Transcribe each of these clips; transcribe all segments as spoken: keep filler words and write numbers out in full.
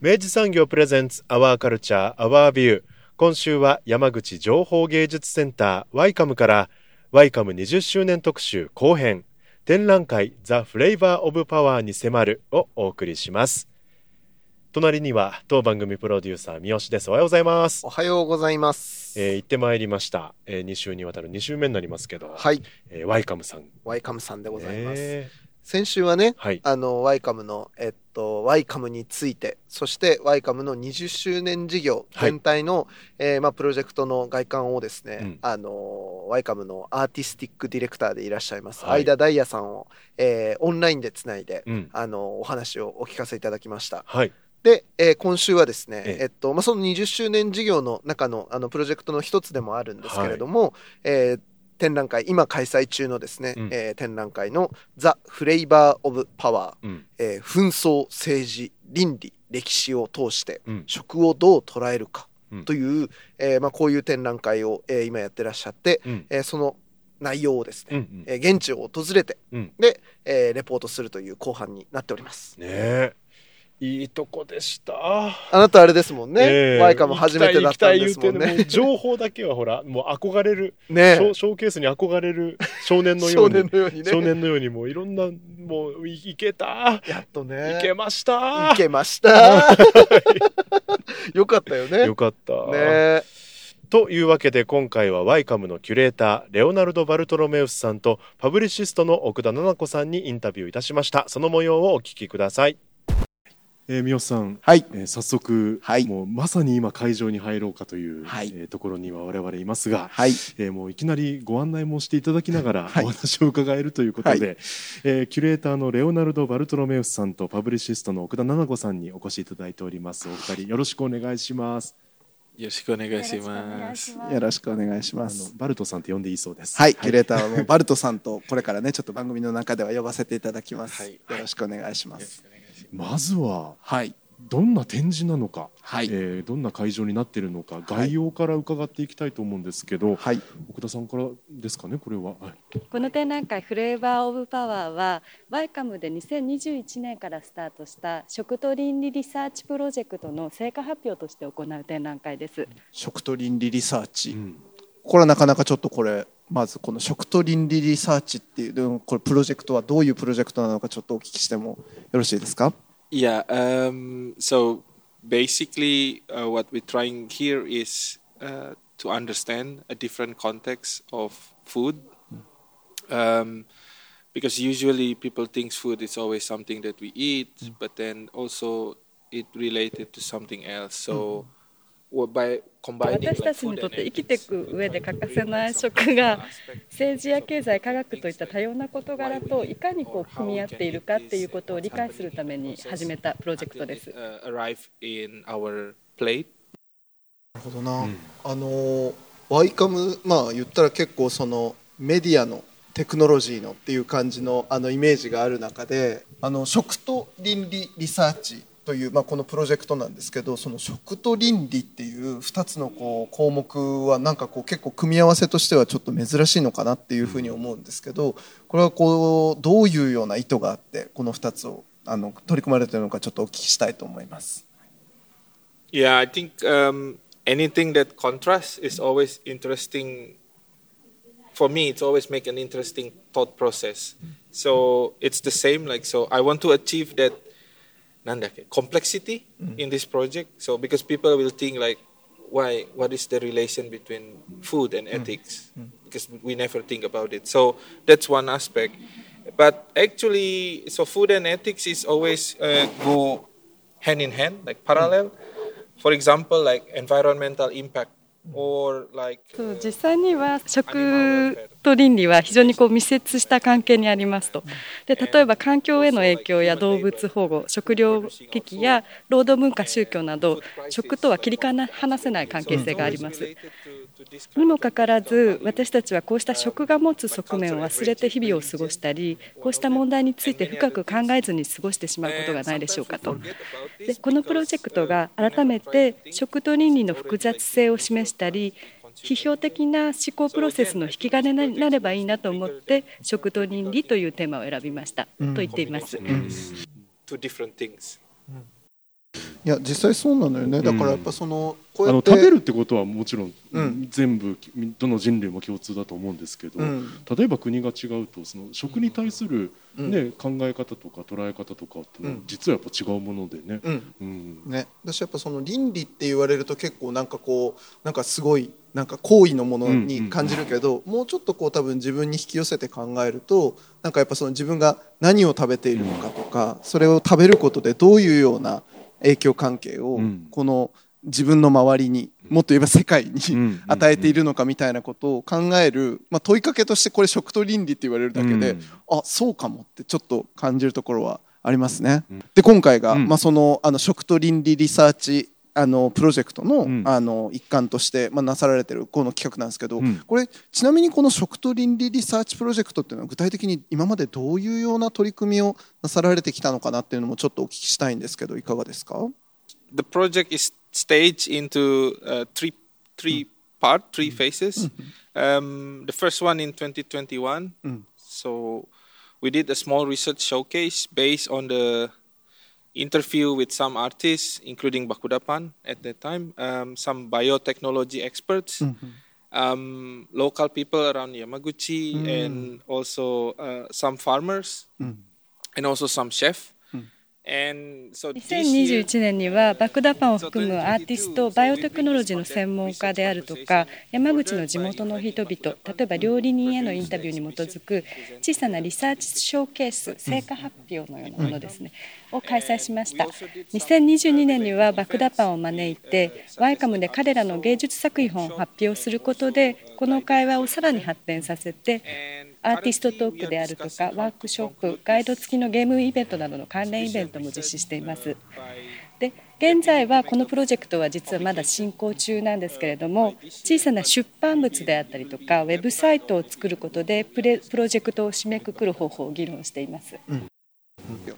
明治産業プレゼンツアワーカルチャーアワービュー。今週は山口情報芸術センター ワイカム から ワイカムにじゅっしゅうねん特集後編展覧会 The Flavor of Power に迫るをお送りします。隣には当番組プロデューサー三好です。おはようございます。おはようございます。えー、行ってまいりました。えー、に週にわたるに週目になりますけど、はい、えー、ワイカム さん ワイカム さんでございます。えー先週はね、はい、あの ワイカム の、えっと、ワイカム について、そして ワイカム のにじゅっしゅうねん事業全体の、はい、えーまあ、プロジェクトの外観をですね、うん、あの ワイカム のアーティスティックディレクターでいらっしゃいます、はい、相田大也さんを、えー、オンラインでつないで、うん、あのお話をお聞かせいただきました。はい。で、えー、今週はですね、えええっとまあ、そのにじゅっしゅうねん事業の中 の, あのプロジェクトの一つでもあるんですけれども、はい、えー展覧会、今開催中のですね、うん、えー、展覧会の The Flavor of Power、うん、えー、紛争、政治、倫理、歴史を通して、うん、食をどう捉えるかという、うん、えーまあ、こういう展覧会を、えー、今やってらっしゃって、うん、えー、その内容をですね、うんうん、えー、現地を訪れて、うん、で、えー、レポートするという後半になっております。ねえ、いいとこでした。あなたあれですもんね、えー、ワイカム初めてだったんですもんね。も情報だけはほらもう憧れる、ね、ショ、ショーケースに憧れる少年のように少年のようにね、少年のようにもういろんなもういけた、やっとねいけましたいけましたよかったよね。よかったね。というわけで今回はワイカムのキュレーターレオナルド・バルトロメウスさんとパブリシストの奥田奈々子さんにインタビューいたしました。その模様をお聞きください。えー、三好さん、はい、えー、早速、はい、もうまさに今会場に入ろうかという、はい、えー、ところには我々いますが、はい、えー、もういきなりご案内もしていただきながらお話を伺えるということで、はいはい、えー、キュレーターのレオナルド・バルトロメウスさんとパブリシストの奥田奈々子さんにお越しいただいております。お二人よろしくお願いします。よろしくお願いします。よろしくお願いします。バルトさんって呼んでいいそうです。はい、はい、キュレーターのバルトさんとこれからねちょっと番組の中では呼ばせていただきます、はい、よろしくお願いします。まずは、はい、どんな展示なのか、はい、えー、どんな会場になっているのか、はい、概要から伺っていきたいと思うんですけど、はい、奥田さんからですかね、これは。はい、この展覧会フレーバーオブパワーは ワイカム でにせんにじゅういちねんからスタートした食と倫理リサーチプロジェクトの成果発表として行う展覧会です。食と倫理リサーチ、うん、これはなかなかちょっとこれまずこの食と倫理リサーチっていうこれプロジェクトはどういうプロジェクトなのかちょっとお聞きしてもよろしいですか。Yeah, um, so basically uh, what we're trying here is uh, to understand a different context of food, um, because usually people think food is always something that we eat, but then also it related to something else. So.私たちにとって生きていく上で欠かせない食が政治や経済、科学といった多様な事柄といかにこう組み合っているかっていうことを理解するために始めたプロジェクトです。なるほどな、うん、あのワイカム、まあ言ったら結構そのメディアのテクノロジーのっていう感じのあのイメージがある中で、あの食と倫理リサーチという、まあ、このプロジェクトなんですけど、その食と倫理っていうふたつのこう項目はなんかこう結構組み合わせとしてはちょっと珍しいのかなっていうふうに思うんですけど、これはこうどういうような意図があってこのふたつをあの取り組まれているのかちょっとお聞きしたいと思います。 Yeah, I think、um, anything that contrasts is always interesting for me. It's always make an interesting thought process. So it's the same like so I want to achieve that なんだっけ complexity in this project. So because people will think like, why? What is the relation between food and ethics? Because we never think about it. So that's one aspect. But actually, so food and ethics is always uh, go hand in hand, like parallel. For example, like environmental impact.そう実際には食と倫理は非常にこう密接した関係にありますと。で例えば環境への影響や動物保護、食料危機や労働文化、宗教など食とは切り離せない関係性があります。にもかかわらず私たちはこうした食が持つ側面を忘れて日々を過ごしたり、こうした問題について深く考えずに過ごしてしまうことがないでしょうかと。でこのプロジェクトが改めて食と倫理の複雑性を示してたり、批評的な思考プロセスの引き金になればいいなと思って食と倫理というテーマを選びました、うん、と言っています、うん、いや実際そうなのよね。だからやっぱその、こうやってあの食べるってことはもちろん、うん、全部どの人類も共通だと思うんですけど、うん、例えば国が違うとその食に対する、ねうん、考え方とか捉え方とかって、うん、実はやっぱ違うものでね、うんうんね、私やっぱその倫理って言われると結構なんかこうなんかすごいなんか行為のものに感じるけど、うんうんうん、もうちょっとこう多分自分に引き寄せて考えるとなんかやっぱその自分が何を食べているのかとか、うん、それを食べることでどういうような影響関係をこの自分の周りに、もっと言えば世界に与えているのかみたいなことを考える、まあ、問いかけとしてこれ食と倫理って言われるだけで、あ、そうかもってちょっと感じるところはありますね。で今回が、まあ、その、あの食と倫理リサーチあのプロジェクト の,、うん、あの一環として、まあ、なさられているこの企画なんですけど、うん、これちなみにこの食と倫理リサーチプロジェクトっていうのは具体的に今までどういうような取り組みをなさられてきたのかなっていうのもちょっとお聞きしたいんですけどいかがですか。 The project is staged into、uh, three, three part, three phases、um, The first one in twenty twenty-one、うん、So we did a small research showcase based on the interview with some artists, including Bakudapan at that time, um, some biotechnology experts, mm-hmm. um, local people around Yamaguchi, mm. and also uh, some farmers, mm. and also some chefs.にせんにじゅういちねんにはバクダパンを含むアーティスト、バイオテクノロジーの専門家であるとか山口の地元の人々、例えば料理人へのインタビューに基づく小さなリサーチショーケース、成果発表のようなものですねを開催しました。にせんにじゅうにねんにはバクダパンを招いて ワイカム で彼らの芸術作品を発表することでこの会話をさらに発展させてアーティストトークであるとかワークショップ、ガイド付きのゲームイベントなどの関連イベントも実施しています。で現在はこのプロジェクトは実はまだ進行中なんですけれども、小さな出版物であったりとかウェブサイトを作ることでプレプロジェクトを締めくくる方法を議論しています。うん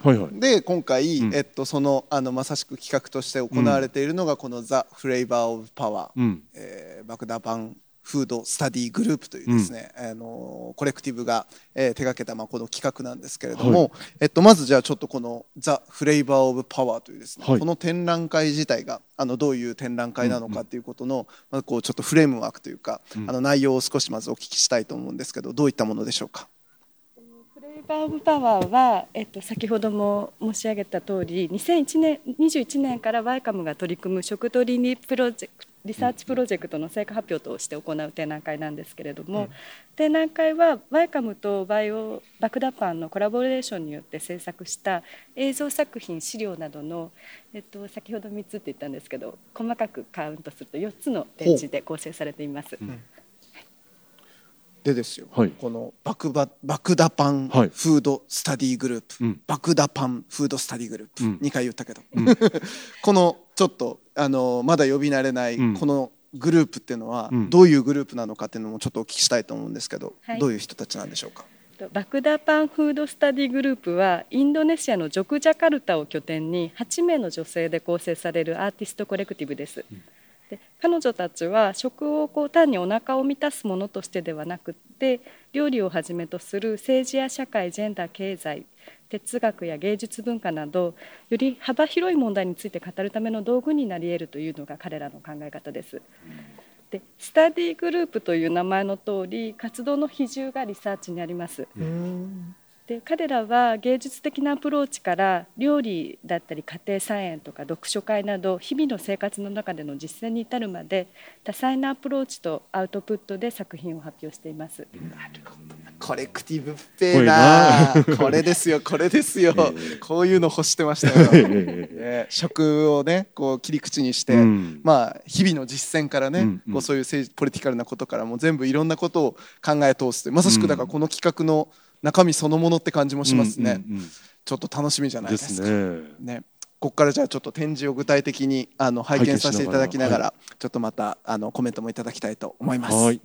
はいはい、で今回、うんえっと、その、 あのまさしく企画として行われているのがこの The Flavor of Power、うんえー、バクダパンフードスタディグループというですね、うん、あのコレクティブが、えー、手掛けた、まあ、この企画なんですけれども、はいえっと、まずじゃあちょっとこの The Flavor of Power というですね、はい、この展覧会自体があのどういう展覧会なのかということの、うんうんまあ、こうちょっとフレームワークというか、うん、あの内容を少しまずお聞きしたいと思うんですけどどういったものでしょうか。フレーバーオブパワーは、えっと、先ほども申し上げた通りにせんにじゅういちねんから ワイカム が取り組む食と倫理プロジェクトリサーチプロジェクトの成果発表として行う展覧会なんですけれども、うん、展覧会は ワイカム とバイオバクダパンのコラボレーションによって制作した映像作品資料などの、えっと、先ほどみっつって言ったんですけど細かくカウントするとよっつの展示で構成されています、うんでですよはい、このバクバ、バクダパンフードスタディグループ、はいうん、バクダパンフードスタディグループ、うん、にかい言ったけど、うん、このちょっとあのまだ呼び慣れないこのグループっていうのはどういうグループなのかっていうのもちょっとお聞きしたいと思うんですけど、うん、どういう人たちなんでしょうか、はい、バクダパンフードスタディグループはインドネシアのジョクジャカルタを拠点にはちめいの女性で構成されるアーティストコレクティブです、うんで彼女たちは食をこう単にお腹を満たすものとしてではなくって料理をはじめとする政治や社会、ジェンダー、経済、哲学や芸術文化などより幅広い問題について語るための道具になり得るというのが彼らの考え方です。でスタディグループという名前の通り活動の比重がリサーチにあります。で彼らは芸術的なアプローチから料理だったり家庭菜園とか読書会など日々の生活の中での実践に至るまで多彩なアプローチとアウトプットで作品を発表しています。なるほど、コレクティブっぺーなーこれですよこれですよ、えー、こういうの欲してましたよ、えーえー、食をねこう切り口にして、うん、まあ日々の実践からね、うんうん、こうそういう政治ポリティカルなことからもう全部いろんなことを考え通すというまさしくだからこの企画の中身そのものって感じもしますね、うんうんうん、ちょっと楽しみじゃないですかですね、ねここからじゃあちょっと展示を具体的にあの拝見させていただきながらちょっとまたあのコメントもいただきたいと思います。はい、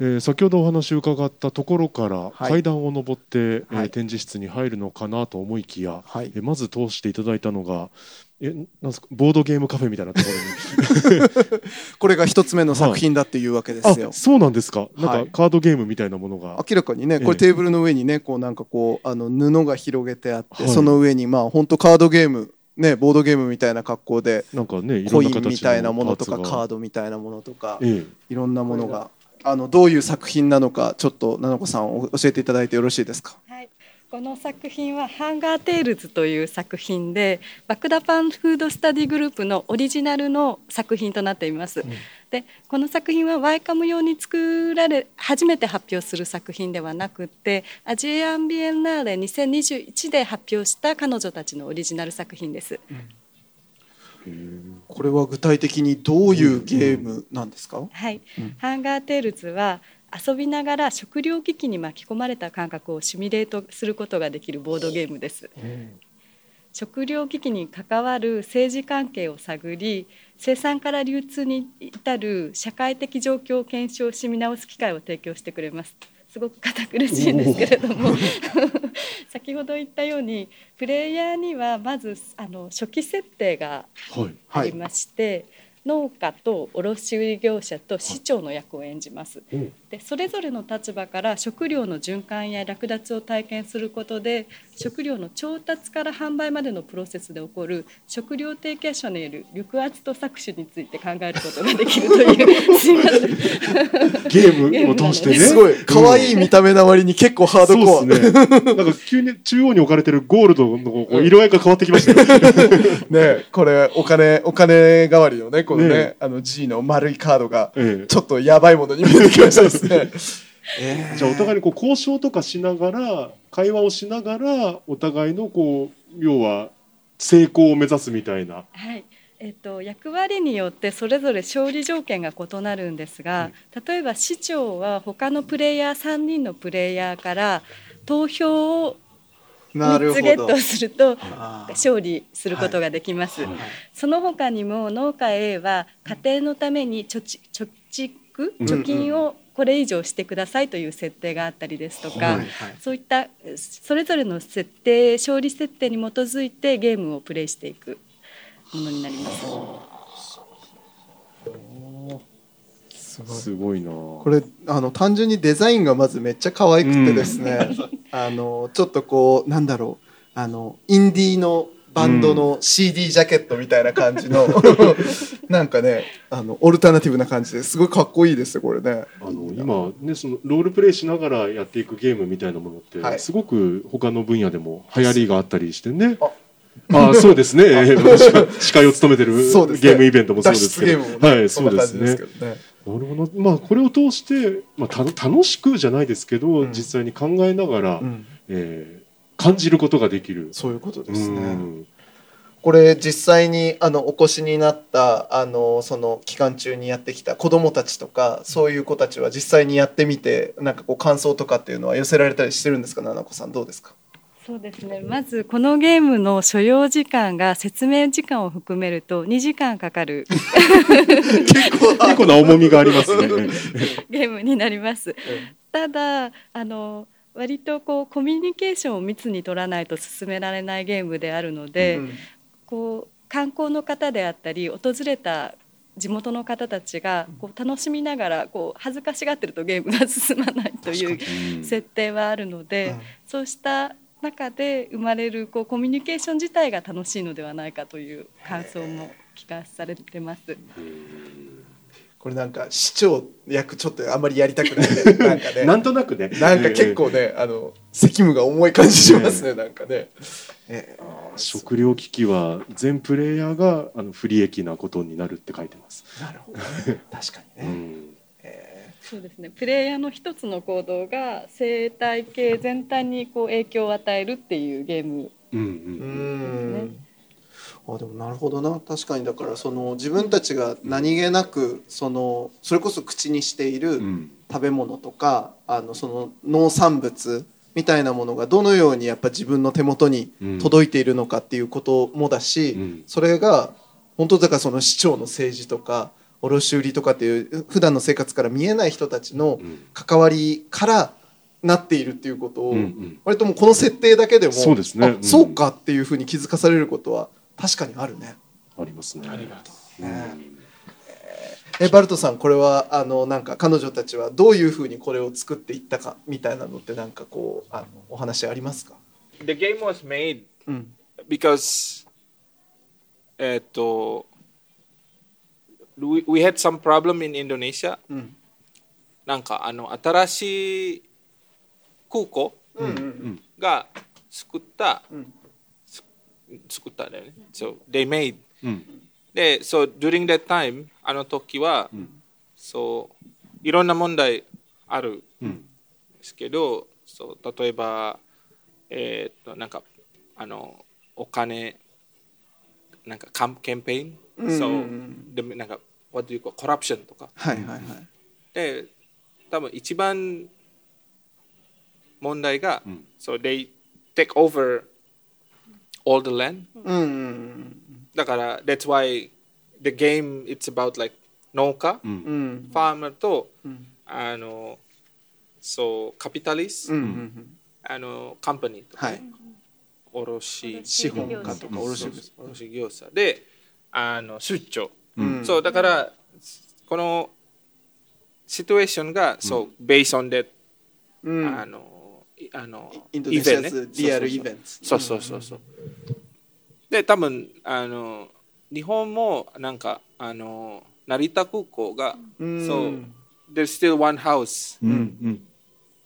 えー、先ほどお話を伺ったところから階段を上って、はい、えー、展示室に入るのかなと思いきや、はい、えー、まず通していただいたのがえなんすかボードゲームカフェみたいなところにこれが一つ目の作品だっていうわけですよ、はい、あそうなんですか、はい、なんかカードゲームみたいなものが明らかにねこれテーブルの上にねこうなんかこうあの布が広げてあって、はい、その上にまあ本当カードゲームね、ボードゲームみたいな格好でなんか、ね、いろんな形のコインみたいなものとかカードみたいなものとか、ええ、いろんなものがあのどういう作品なのかちょっと菜々子さん教えていただいてよろしいですか。はい、この作品はハンガーテイルズという作品でバクダパンフードスタディグループのオリジナルの作品となっています、うん、でこの作品は ワイカム 用に作られ初めて発表する作品ではなくてアジアンビエンナーレにせんにじゅういちで発表した彼女たちのオリジナル作品です、うん、これは具体的にどういうゲームなんですか。はい、うん、ハンガーテイルズは遊びながら食料危機に巻き込まれた感覚をシミュレートすることができるボードゲームです、うん、食料危機に関わる政治関係を探り生産から流通に至る社会的状況を検証し見直す機会を提供してくれます。すごく堅苦しいんですけれども先ほど言ったようにプレイヤーにはまずあの初期設定がありまして、はいはい、農家と卸売業者と市長の役を演じます、はい、でそれぞれの立場から食料の循環や略奪を体験することで食料の調達から販売までのプロセスで起こる食料提供者による抑圧と搾取について考えることができるというすいませんゲームを通してねすごい可愛い見た目な割に結構ハードコアそうです、ね、なんか急に中央に置かれてるゴールドの色合いが変わってきましたねこれお金お金代わりのねこの ね, ねあの G の丸いカードがちょっとやばいものに見えてきましたですねえー、じゃあお互いにこう交渉とかしながら会話をしながらお互いのこう要は成功を目指すみたいな、はい、えー、と役割によってそれぞれ勝利条件が異なるんですが、うん、例えば市長は他のプレイヤーさんにんのプレイヤーから投票をみっつゲットすると勝利することができます、はいはい、その他にも農家 A は家庭のために貯蓄、貯金をこれ以上してくださいという設定があったりですとか、はいはい、そういったそれぞれの設定勝利設定に基づいてゲームをプレイしていくものになります。すごい、すごいなこれあの単純にデザインがまずめっちゃ可愛くてですね、うん、あのちょっとこうなんだろうあのインディーのバンドの シーディー ジャケットみたいな感じの、うん、なんかねあのオルタナティブな感じですごいかっこいいですよこれね。あの今ねそのロールプレイしながらやっていくゲームみたいなものって、はい、すごく他の分野でも流行りがあったりしてね。ああそうですね司会を務めてるゲームイベントもそうですけど、はいそうですね。なるほど、まあ、これを通して、まあ、た楽しくじゃないですけど、うん、実際に考えながら、うん、えー感じることができる。そういうことですね、うん、これ実際にあのお越しになったあのその期間中にやってきた子どもたちとかそういう子たちは実際にやってみてなんかこう感想とかっていうのは寄せられたりしてるんですか。菜々子さんどうですか。そうですね、まずこのゲームの所要時間が説明時間を含めるとにじかんかかる結構、結構な重みがありますねゲームになります、うん、ただあの割とこうコミュニケーションを密に取らないと進められないゲームであるので、うん、こう観光の方であったり訪れた地元の方たちがこう楽しみながらこう恥ずかしがってるとゲームが進まないという設定はあるので、うん、そうした中で生まれるこうコミュニケーション自体が楽しいのではないかという感想も聞かされてます。これなんか市長役ちょっとあんまりやりたくないねなんかねなんとなくねなんか結構ねあの責務が重い感じしますねなんかねえあ食糧危機は全プレイヤーがあの不利益なことになるって書いてます。なるほど、ね、確かにね、うんえー、そうですね。プレイヤーの一つの行動が生態系全体にこう影響を与えるっていうゲームですね。あでもなるほどな。確かにだからその自分たちが何気なく そ, のそれこそ口にしている食べ物とかあのその農産物みたいなものがどのようにやっぱ自分の手元に届いているのかっていうこともだし、それが本当だからその市長の政治とか卸売とかっていう普段の生活から見えない人たちの関わりからなっているっていうことを割ともうこの設定だけでもそうですね、あ、そうかっていうふうに気づかされることは確かにあるね。ありますね。ありがとう、ねえー、バルトさんこれはあのなんか彼女たちはどういうふうにこれを作っていったかみたいなのってなんかこうあのお話ありますか？ The game was made because、うん、えっと we, we had some problem in Indonesia、うん、なんかあの新しい空港が作った、うんうんうん作ったんだよね。 So they made、うん、で、so during that time あの時は、うん、so いろんな問題あるんですけど、うん、so 例えばえー、っとなんかあのお金なんかカンキャンペーン、うん、so でなんか what do you call corruption とか、はいはいはい、で多分一番問題が、うん、so they take over all the land、うん、だから that's why the game it's about like 農家、うん、ファーマーと、うん、あのそうカピタリスト、うん、あのカンパニーとか、はい、卸資本家とか卸業者であの出張、うん、そうだからこのシチュエーションが、うん、そう based on that、うん、あのあのインドネシアズリアルイベント、そうそうそうそう、で多分あの日本もなんかあの成田空港が、うん、so there's still one house、うん、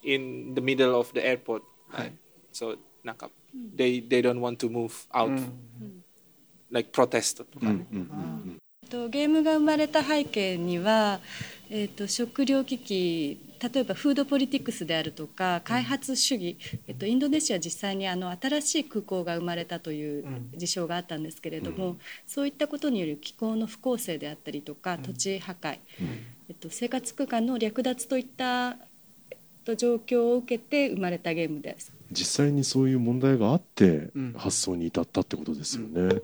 in the middle of the airport、はい、so なんか they they don't want to move out、うん、like protest とかね、うんうんうん、ゲームが生まれた背景には、えーと、食糧危機、例えばフードポリティクスであるとか開発主義、えっと、インドネシアは実際にあの新しい空港が生まれたという事象があったんですけれども、うん、そういったことによる気候の不公正であったりとか土地破壊、うんうんえっと、生活空間の略奪といった、えっと、状況を受けて生まれたゲームです。実際にそういう問題があって発想に至ったってことですよね、うんうん、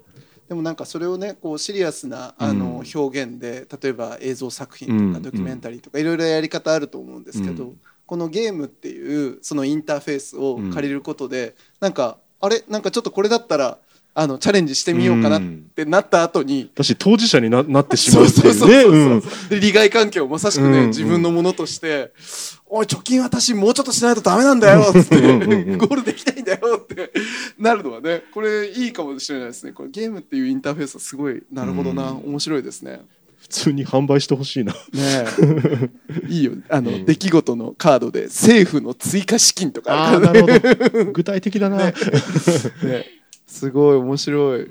でもなんかそれをねこうシリアスなあの表現で、うん、例えば映像作品とかドキュメンタリーとかいろいろやり方あると思うんですけど、うん、このゲームっていうそのインターフェースを借りることで、うん、なんかあれなんかちょっとこれだったらあのチャレンジしてみようかなってなった後に、うん、私当事者に な, なってしまうっていうねで利害関係をまさしくね、うん、自分のものとして、うん、おい貯金私もうちょっとしないとダメなんだよってゴールできないんだよってなるのはねこれいいかもしれないですね。これゲームっていうインターフェースはすごいなるほどな、うん、面白いですね。普通に販売してほしいな、ね、いいよあの、うん、出来事のカードで政府の追加資金とかあるから、ね、あーなるほど具体的だな、ねねすごい面白い。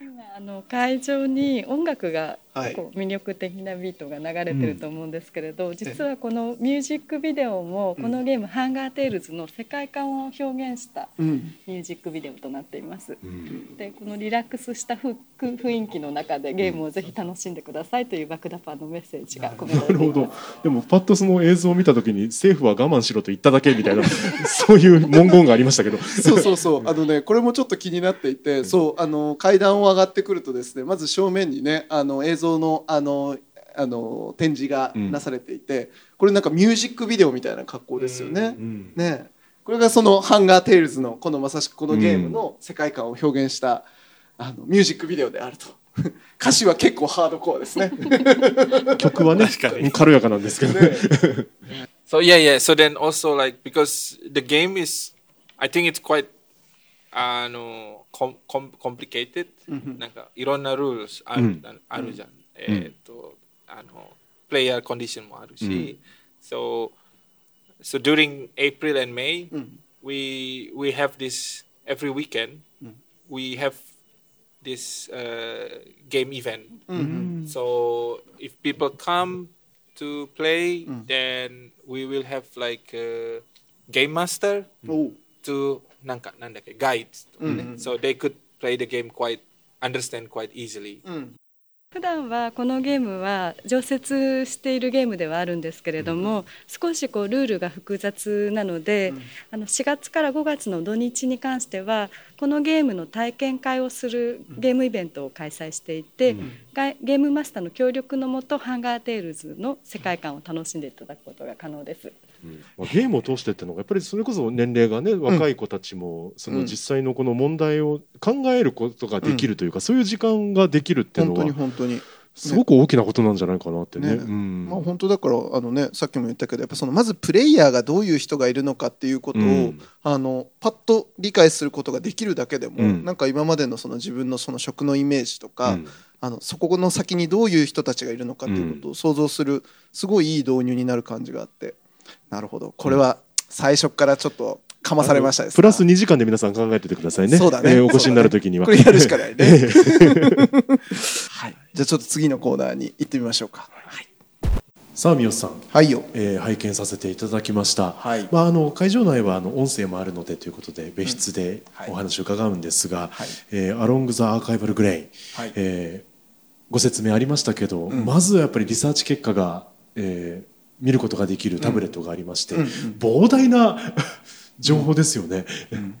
今あの会場に音楽がこう魅力的なビートが流れてると思うんですけれど、はいうん、実はこのミュージックビデオもこのゲーム、うん、ハンガーテイルズの世界観を表現したミュージックビデオとなっています、うん、でこのリラックスした雰囲気の中でゲームをぜひ楽しんでくださいというバクダパーのメッセージが込められています。なるほど。でもパッとその映像を見た時に政府は我慢しろと言っただけみたいなそういう文言がありましたけどそうそうそうあの、ね、これもちょっと気になっていて、うん、そうあの階段を上がってくるとですねまず正面にねあの映像映像のあのあの展示がなされていて、うん、これなんかミュージックビデオみたいな格好ですよね、うん、ねこれがそのハンガーテイルズのこのまさしくこのゲームの世界観を表現した、うん、あのミュージックビデオであると歌詞は結構ハードコアですね曲はね軽やかなんですけどねSo yeah yeah so then also like because the game is I think it's quiteあのコンプリケイテッドなんかいろんなルールあるじゃん、うんえーとあのプレイヤーコンディションもあるし、mm-hmm. so so during April and May、mm-hmm. we we have this every weekend、mm-hmm. we have this、uh, game event、mm-hmm. so if people come to play、mm-hmm. then we will have like a game master、mm-hmm. to なんかなんだっけ guides、mm-hmm. so they could play the game quite understand quite easily、mm-hmm.普段はこのゲームは常設しているゲームではあるんですけれども、うん、少しこうルールが複雑なので、うん、あのしがつからごがつの土日に関してはこのゲームの体験会をするゲームイベントを開催していて、うん、ゲームマスターの協力のもとハンガーテールズの世界観を楽しんでいただくことが可能です、うん、ゲームを通してっていうのがやっぱりそれこそ年齢がね若い子たちもその実際のこの問題を考えることができるというか、うん、そういう時間ができるっていうのは本当に本当に本当にね、すごく大きなことなんじゃないかなってね。ねうんまあ、本当だからあの、ね、さっきも言ったけどやっぱそのまずプレイヤーがどういう人がいるのかっていうことを、うん、あのパッと理解することができるだけでも、うん、なんか今までのその自分のその食のイメージとか、うん、あのそこの先にどういう人たちがいるのかっていうことを想像するすごいいい導入になる感じがあってなるほどこれは最初からちょっとかまされましたですプラスにじかんで皆さん考えててくださいね。そうだね、えー、お越しになるときには、ね、これやるしかないね、えーはい、じゃあちょっと次のコーナーに行ってみましょうか、はい、さあ三好さん、はいよえー、拝見させていただきました、はいまあ、あの会場内はあの音声もあるのでということで別室でお話を伺うんですが、うんはいえー、Along the Archival Grain、はいえー、ご説明ありましたけど、うん、まずはやっぱりリサーチ結果が、えー、見ることができるタブレットがありまして、うんうんうん、膨大な情報ですよね、うん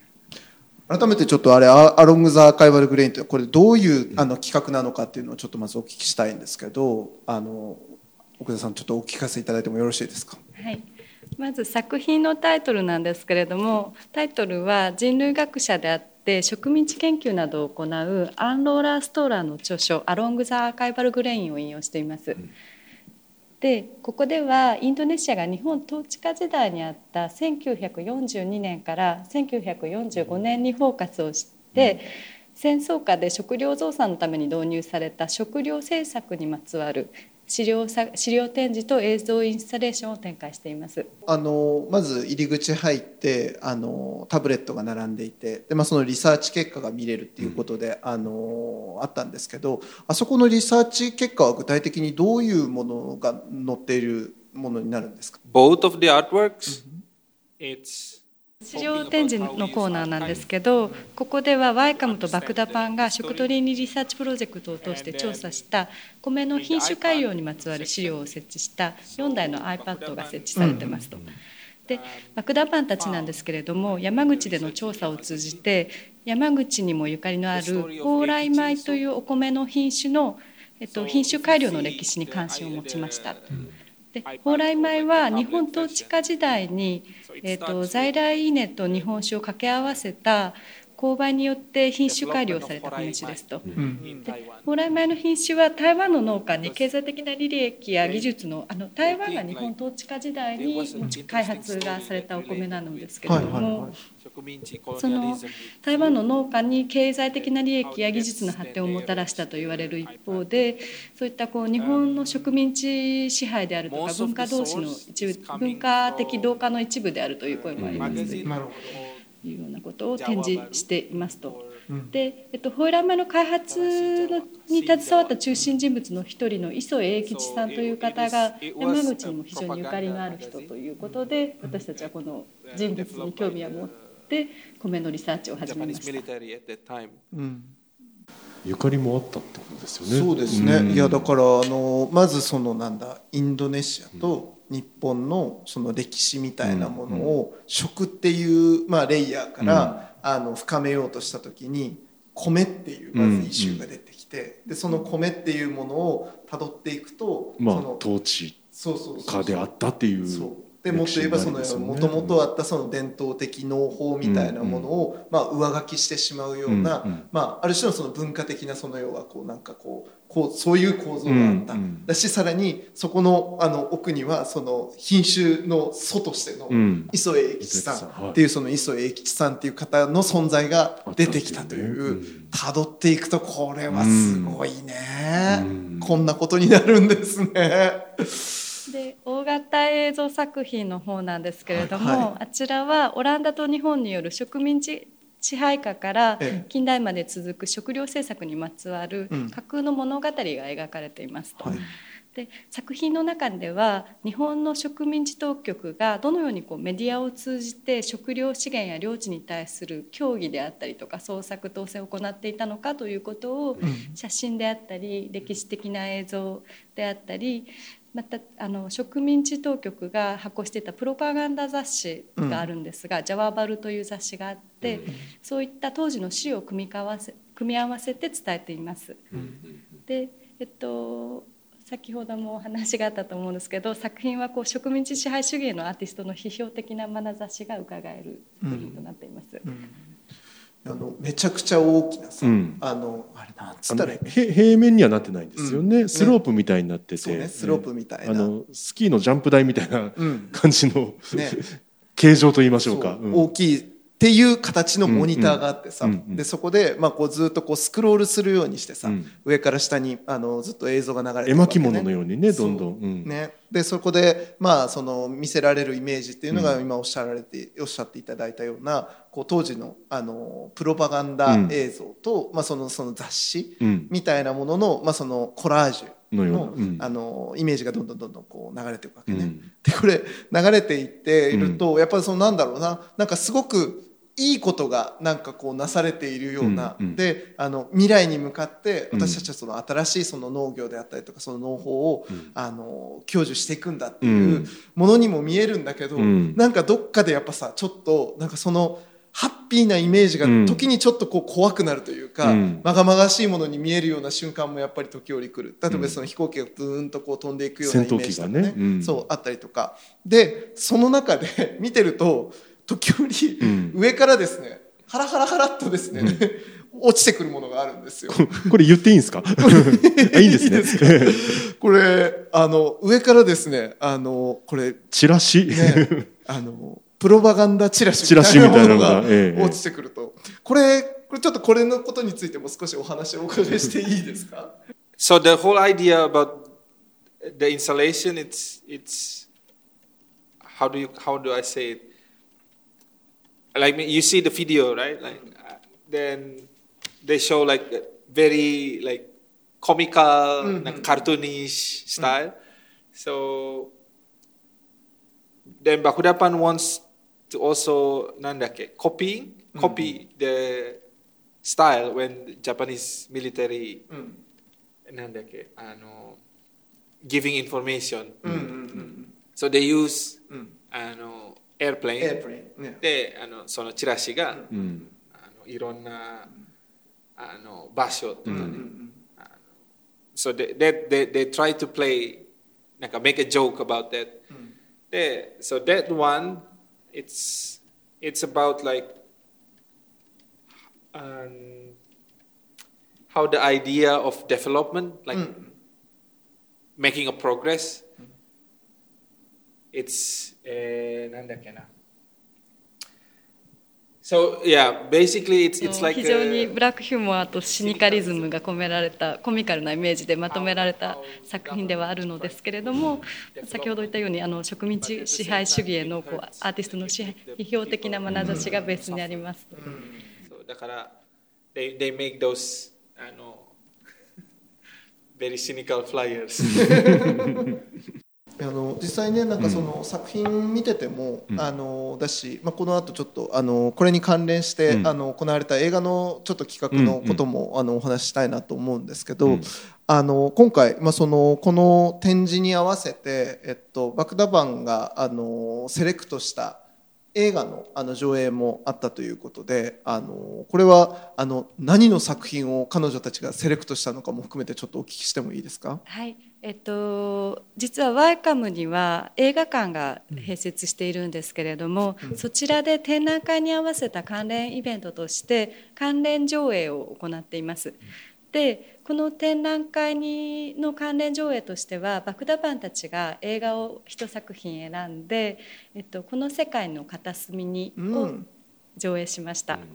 うん、改めてちょっとあれアロング・ザ・アーカイバル・グレインってこれどういうあの企画なのかっていうのをちょっとまずお聞きしたいんですけどあの奥田さんちょっとお聞かせいただいてもよろしいですか。はい、まず作品のタイトルなんですけれどもタイトルは人類学者であって植民地研究などを行うアン・ローラー・ストーラーの著書アロング・ザ・アーカイバル・グレインを引用しています、うんでここではインドネシアが日本統治下時代にあったせんきゅうひゃくよんじゅうにねんからせんきゅうひゃくよんじゅうごねんにフォーカスをして、うん、戦争下で食料増産のために導入された食料政策にまつわる資料、資料展示と映像インスタレーションを展開しています。あのまず入り口入ってあのタブレットが並んでいてで、まあ、そのリサーチ結果が見れるっていうことで、うん、あのあったんですけどあそこのリサーチ結果は具体的にどういうものが載っているものになるんですか。 Both of the artworks、mm-hmm. it's資料展示のコーナーなんですけどここでは ワイカム とバクダパンが食トリーニリサーチプロジェクトを通して調査した米の品種改良にまつわる資料を設置したよんだいの iPad が設置されてますと、うん、でバクダパンたちなんですけれども山口での調査を通じて山口にもゆかりのある蓬莱米というお米の品種の、えっと、品種改良の歴史に関心を持ちました、うんで蓬莱米は日本統治下時代に、えー、と在来稲と日本酒を掛け合わせた勾配によって品種改良された品種ですと、うん、で蓬莱米の品種は台湾の農家に経済的な利益や技術 の, あの台湾が日本統治下時代に開発がされたお米なのですけれども、はいはいはいその台湾の農家に経済的な利益や技術の発展をもたらしたと言われる一方でそういったこう日本の植民地支配であるとか文化同士の一部文化的同化の一部であるという声もありますというようなことを展示していますとで、えっと、蓬莱米の開発に携わった中心人物の一人の磯江吉さんという方が山口にも非常にゆかりのある人ということで私たちはこの人物に興味を持ってで米のリサーチを始めました、うん、ゆかりもあったってことですよね。そうですね、うん、いやだからあのまずそのなんだインドネシアと日本のその歴史みたいなものを、うん、食っていう、まあ、レイヤーから、うん、あの深めようとした時に米っていうまずイシューが出てきて、うん、でその米っていうものをたどっていくと、まあ、その統治下であったっていう。そうでもっと言えばその元々あったその伝統的農法みたいなものをまあ上書きしてしまうような、うんうん、まあ、ある種のその文化的なその要はこうなんかこう、こうそういう構造があった、うんうん、だしさらにそこ の, あの奥にはその品種の祖としての磯江栄吉さんっていうその磯江栄吉さんっていう方の存在が出てきたという、たどっていくとこれはすごいね、うんうん、こんなことになるんですね。で大型映像作品の方なんですけれども、はい、あちらはオランダと日本による植民地支配下から近代まで続く食糧政策にまつわる架空の物語が描かれていますと、はい、で作品の中では日本の植民地当局がどのようにこうメディアを通じて食糧資源や領地に対する協議であったりとか創作統制を行っていたのかということを写真であったり歴史的な映像であったり、またあの植民地当局が発行していたプロパガンダ雑誌があるんですが、うん、ジャワバルという雑誌があって、うん、そういった当時の資料を組み合わせ、組み合わせて伝えています、うん、で、えっと、先ほどもお話があったと思うんですけど、作品はこう植民地支配主義へのアーティストの批評的な眼差しが伺える作品となっています、うんうん、あのめちゃくちゃ大きなさ、うん、あのあれなんつったら平面にはなってないんですよね、うん、スロープみたいになってて、そうね、スロープみたいな、あのスキーのジャンプ台みたいな感じの、うんね、形状と言いましょうか、う、うん、大きいっていう形のモニターがあってさ、うんうん、でそこで、まあ、こうずっとこうスクロールするようにしてさ、うん、上から下にあのずっと映像が流れてるわけ、ね、絵巻物のようにね、どんどん、うんね、でそこで、まあ、その見せられるイメージっていうのが今おっしゃられて、うん、おっしゃっていただいたようなこう当時の、あのプロパガンダ映像と、うん、まあ、その、その雑誌みたいなものの、うん、まあ、そのコラージュのような、うん、あのイメージがどんどんどんどんこう流れていくわけね、うん、でこれ流れていっていると、うん、やっぱりそのなんだろうな、なんかすごくいいことがなんかこうなされているような、うんうん、であの未来に向かって私たちはその新しいその農業であったりとかその農法を、うん、あの享受していくんだっていうものにも見えるんだけど、うん、なんかどっかでやっぱさちょっとなんかそのハッピーなイメージが時にちょっとこう怖くなるというか、うん、まがまがしいものに見えるような瞬間もやっぱり時折来る。例えばその飛行機がブーンとこう飛んでいくようなイメージとかね、戦闘機がね、うん、そうあったりとかで、その中で見てると時折、うん、上からですね、ハラハラハラっとですね、うん、落ちてくるものがあるんですよ。これ言っていいんですか？いいんですね。いいですか？これあの上からですね、あのこれチラシ、ね、あのプロパガンダチラシみたいなものが落ちてくると、これこれちょっとこれのことについても少しお話をお伺いしていいですか？ So the whole idea about the installation, it's it's how do you how do I say it?Like you see the video, right? Like then they show like very like comical, mm-hmm. like cartoonish style. Mm-hmm. So then Bakudapan wants to also nandake copy copy mm-hmm. the style when Japanese military mm-hmm. nandake ano giving information. Mm-hmm. So they use ano.エアプレインで、あのそのチラシが、うん、あのいろんなあの場所とかね、うんうんうん、あの so they they they try to play なんか make a joke about that、うん、で so that one it's it's about like、um, how the idea of development like、うん、making a progress、うん、it'sえー、なんだっけな。So yeah, basically it's it's like 非常にブラックヒューモアとシニカリズムが込められたコミカルなイメージでまとめられた作品ではあるのですけれども、先ほど言ったようにあの植民地支配主義へのこうアーティストの批評的な眼差しがベースにあります。そうだから they they make those あの very cynical flyers 。あの実際ね、なんかその作品見てても、うん、あのだし、まあ、この後ちょっとあのこれに関連して、うん、あの行われた映画のちょっと企画のことも、うん、あのお話ししたいなと思うんですけど、うん、あの今回、まあ、そのこの展示に合わせて、えっと、バクダバンがあのセレクトした映画 の, あの上映もあったということで、あのこれはあの何の作品を彼女たちがセレクトしたのかも含めてちょっとお聞きしてもいいですか？はい、えっと、実は ワイカム には映画館が併設しているんですけれども、うん、そちらで展覧会に合わせた関連イベントとして関連上映を行っています。でこの展覧会にの関連上映としてはバクダバンたちが映画を一作品選んで、えっと、この世界の片隅にを上映しました、うん、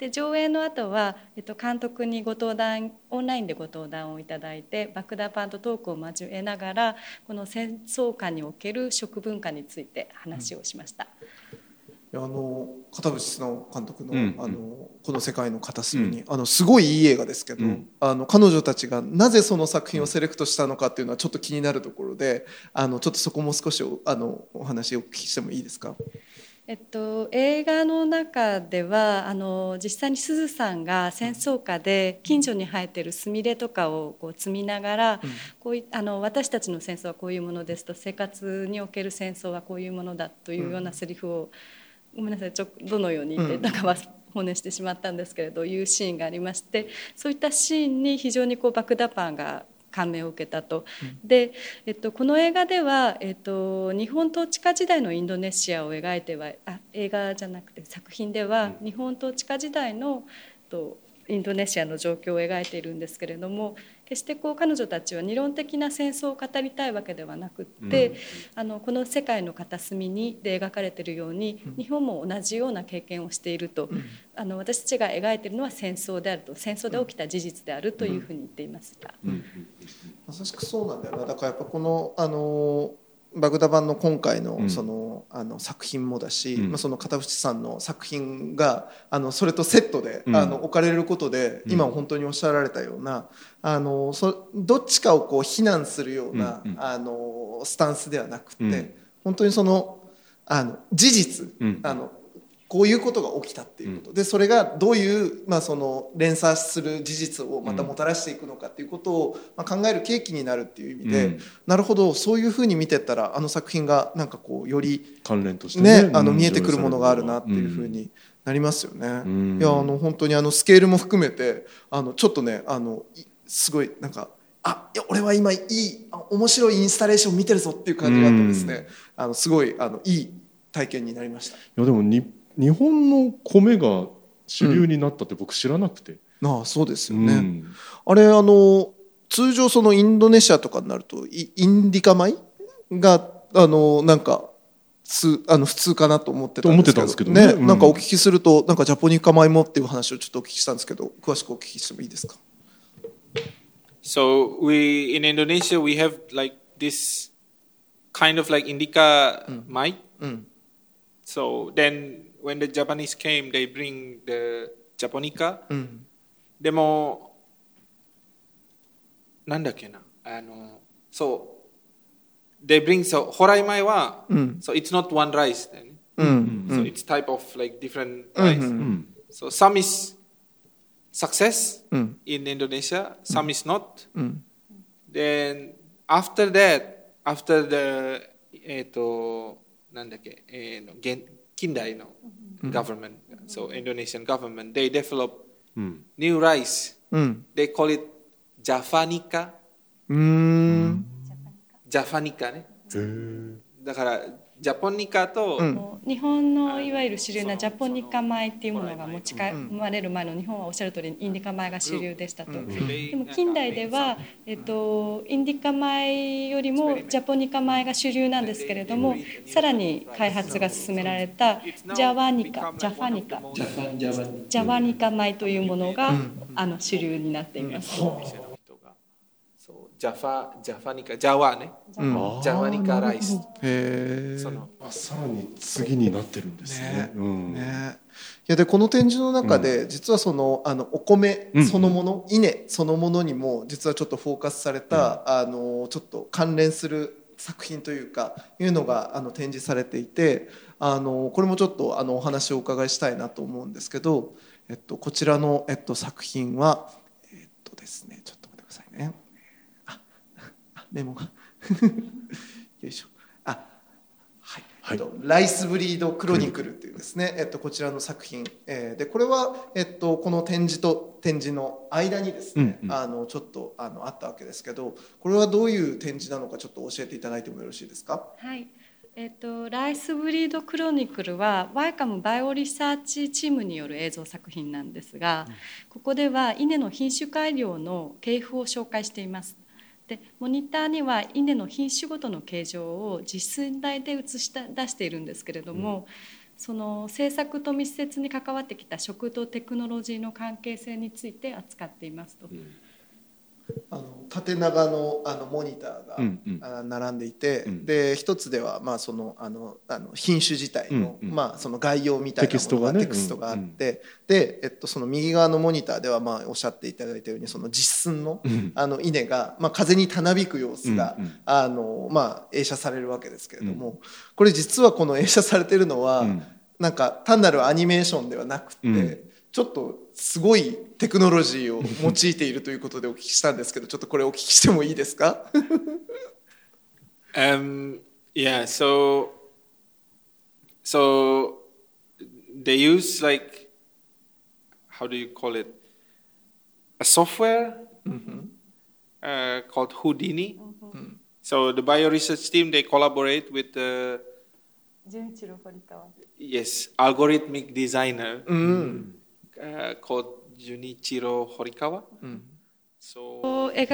で上映の後は、えっと、監督にご登壇オンラインでご登壇をいただいてバクダバンとトークを交えながらこの戦争下における食文化について話をしました、うん、あの片渕素直監督 の,、うんうん、あのこの世界の片隅に、うん、あのすごいいい映画ですけど、うん、あの彼女たちがなぜその作品をセレクトしたのかっていうのはちょっと気になるところで、あのちょっとそこも少し お, あのお話をお聞きしてもいいですか？えっと、映画の中ではあの実際にすずさんが戦争下で近所に生えているスミレとかをこう摘みながら、うん、こういあの私たちの戦争はこういうものですと生活における戦争はこういうものだというようなセリフを、うん、ごめんなさい、ちょどのように言ってたかは本音してしまったんですけれど、うん、いうシーンがありまして、そういったシーンに非常にこうバクダパンが感銘を受けたと、うん、で、えっと、この映画では、えっと、日本統治下時代のインドネシアを描いてはあ映画じゃなくて作品では、うん、日本統治下時代の、えっと、インドネシアの状況を描いているんですけれども、決してこう彼女たちは理論的な戦争を語りたいわけではなくって、うん、あのこの世界の片隅にで描かれているように、うん、日本も同じような経験をしていると、うん、あの私たちが描いているのは戦争であると、戦争で起きた事実であるというふうに言っていました、うんうんうん、まさしくそうなんだよな。だからやっぱこの、あのバグダ版の今回 の, そ の,、うん、あの作品もだし、うん、その片渕さんの作品があのそれとセットで、うん、あの置かれることで、うん、今本当におっしゃられたようなあのそどっちかをこう非難するような、うん、あのスタンスではなくて、うん、本当にそ の, あの事実、うん、あのこういうことが起きたっていうことで、それがどういう、まあ、その連鎖する事実をまたもたらしていくのかっていうことを、まあ、考える契機になるっていう意味で、うん、なるほど、そういうふうに見てったらあの作品がなんかこうより関連として、ねね、あの見えてくるものがあるなっていうふうになりますよね、うん、いやあの本当にあのスケールも含めてあのちょっとねあのすごいなんかあいや俺は今いい面白いインスタレーション見てるぞっていう感じがあってですね、うん、あのすごいあのいい体験になりました。いやでも日本日本の米が主流になったって僕知らなくて、うん、ああそうですよね、うん、あれあの通常そのインドネシアとかになるとインディカ米があのなんかあの普通かなと思ってたんですけどね、うん、なんかお聞きするとなんかジャポニカ米もっていう話をちょっとお聞きしたんですけど、詳しくお聞きしてもいいですか？ So we in Indonesia we have like this kind of like indica mite、うんうん、so then when the Japanese came, they bring the Japonica. Mm. でもなんだっけなあの、so they bring so 蓬莱米は、mm. so it's not one rice then. Mm. So it's type of like different rice. Mm-hmm. So some is success、mm. in Indonesia, some、mm. is not. Mm. Then after that, after the えっとなんだっけえの現Kindai no government, so Indonesian government, they develop、mm. new rice.、Mm. They call it Javanica. Mm. Javanica ね。だからジャポニカと、うん、日本のいわゆる主流なジャポニカ米っていうものが持ち帰まれる前の日本はおっしゃる通りインディカ米が主流でしたと、うん、でも近代では、えっと、インディカ米よりもジャポニカ米が主流なんですけれども、さらに開発が進められたジャワニカ、ジャファニカ、ジャワニカ米というものが、うん、あの主流になっています、うんジャファ、ジャファニカ、ジャワね、うん、ジャワニカライス、へそのあさらに次になってるんですね。ねうんね、いやでこの展示の中で、うん、実はそのあのお米そのもの、うん、稲そのものにも実はちょっとフォーカスされた、うん、あのちょっと関連する作品というかいうのがあの展示されていて、あのこれもちょっとあのお話をお伺いしたいなと思うんですけど、えっとこちらのえっと作品はえっとですねちょっと待ってくださいね。メモがよいしょあはい、はい、ライスブリードクロニクルというですね、えっと、こちらの作品、えー、でこれは、えっと、この展示と展示の間にですね、うんうん、あのちょっと あのあったわけですけど、これはどういう展示なのかちょっと教えていただいてもよろしいですか？はい、えっと、ライスブリードクロニクルは ワイカム バイオリサーチチームによる映像作品なんですが、ここでは稲の品種改良の系譜を紹介しています。でモニターには稲の品種ごとの形状を実寸大で映し出しているんですけれども、うん、その制作と密接に関わってきた食とテクノロジーの関係性について扱っていますと、うん、あの縦長 の, あのモニターが、うんうん、並んでいて、うん、で一つではまあそのあのあの品種自体 の,、うんうん、まあ、その概要みたいなものがテ ク,、ね、テキストがあって、うんうん、で、えっと、その右側のモニターではまあおっしゃっていただいたようにその実寸 の,、うん、あの稲が、まあ、風にたなびく様子が、うんうん、あのまあ、映写されるわけですけれども、うん、これ実はこの映写されてるのは、うん、なんか単なるアニメーションではなくて、うん、ちょっとすごいテクノロジーを用いているということでお聞きしたんですけど、ちょっとこれお聞きしてもいいですか？um, yeah, so so they use like how do you call it a software、mm-hmm. uh, called Houdini.、Mm-hmm. So the bioresearch team they collaborate with the yes algorithmic designer.、Mm.描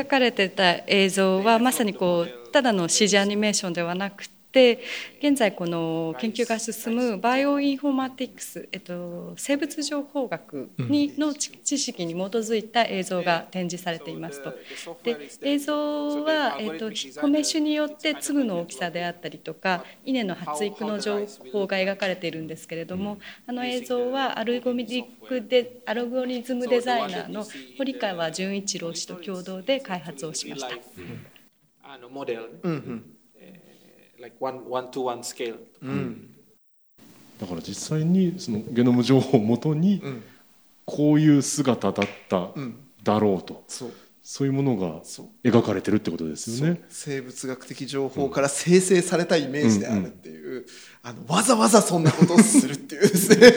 かれてた映像はまさにこうただの シージー アニメーションではなくて、現在この研究が進むバイオインフォマティクス、えっと、生物情報学にの知識に基づいた映像が展示されていますと。で映像は、えっと、米種によって粒の大きさであったりとか稲の発育の情報が描かれているんですけれども、あの映像はアルゴリズムデザイナーの堀川純一郎氏と共同で開発をしました。あのモデル、うんうん、Like one, one to one scale. うん、だから実際にそのゲノム情報をもとにこういう姿だっただろうと、うん、そう、そういうものが描かれてるってことですよね。生物学的情報から生成されたイメージであるっていう、うんうんうん、あのわざわざそんなことをするっていうですね、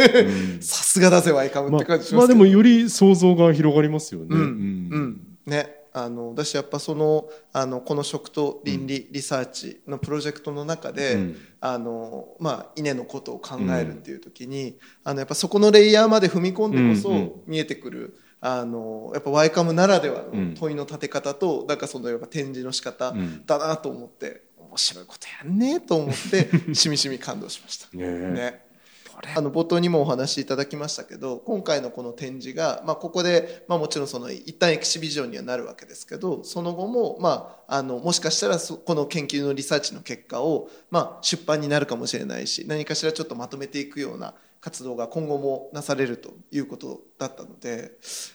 さすがだぜ ワイカム って感じしますけど、まあ、まあでもより想像が広がりますよね、うんうんうん、ね、あの私やっぱその、あのこの食と倫理リサーチのプロジェクトの中で、うん、あのまあ、稲のことを考えるっていう時に、うん、あのやっぱそこのレイヤーまで踏み込んでこそ見えてくる、うんうん、あのやっぱ ワイカム ならではの問いの立て方と、うん、なんかそのやっぱ展示の仕方だなと思って、うん、面白いことやんねと思ってしみしみ感動しましたね, ね、あの冒頭にもお話しいただきましたけど、今回のこの展示が、まあ、ここで、まあ、もちろんその一旦エキシビジョンにはなるわけですけど、その後も、まあ、あのもしかしたらこの研究のリサーチの結果を、まあ、出版になるかもしれないし、何かしらちょっとまとめていくような活動が今後もなされるということだったので、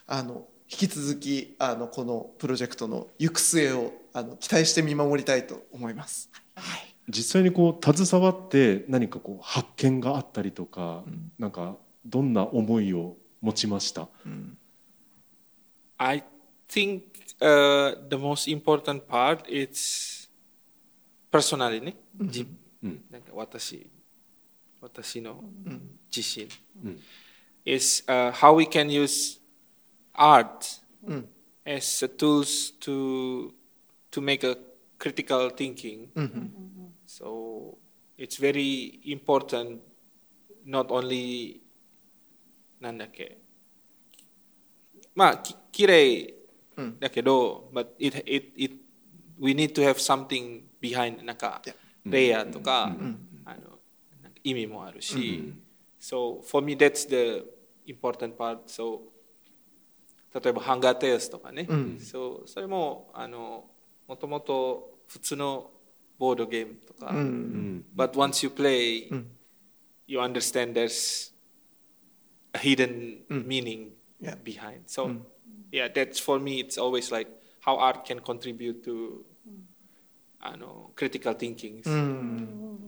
あの引き続きあのこのプロジェクトの行く末をあの期待して見守りたいと思います、はい。実際にこう携わって何かこう発見があったりとか、うん、なんかどんな思いを持ちました？うん、I think、uh, the most important part is personally ね、うん、なんか私、私の自身、うん、is、uh, how we can use art、うん、as a tools to to make a critical thinking、うん、So it's very important not only なんだっけ、まあきれいだけど、うん、but it it it we need to have something behind なんかレイヤーとか、うん、あの意味もあるし、うん、so for me that's the important part. So 例えばハンガーテースとかね、うん、so それもあのもともと普通のボードゲームとか、うんうん、but once you play、うん、you understand there's a hidden、うん、meaning、yeah. behind. So、うん、yeah, that's for me. It's always like how art can contribute to、うん、あの critical thinking.、うん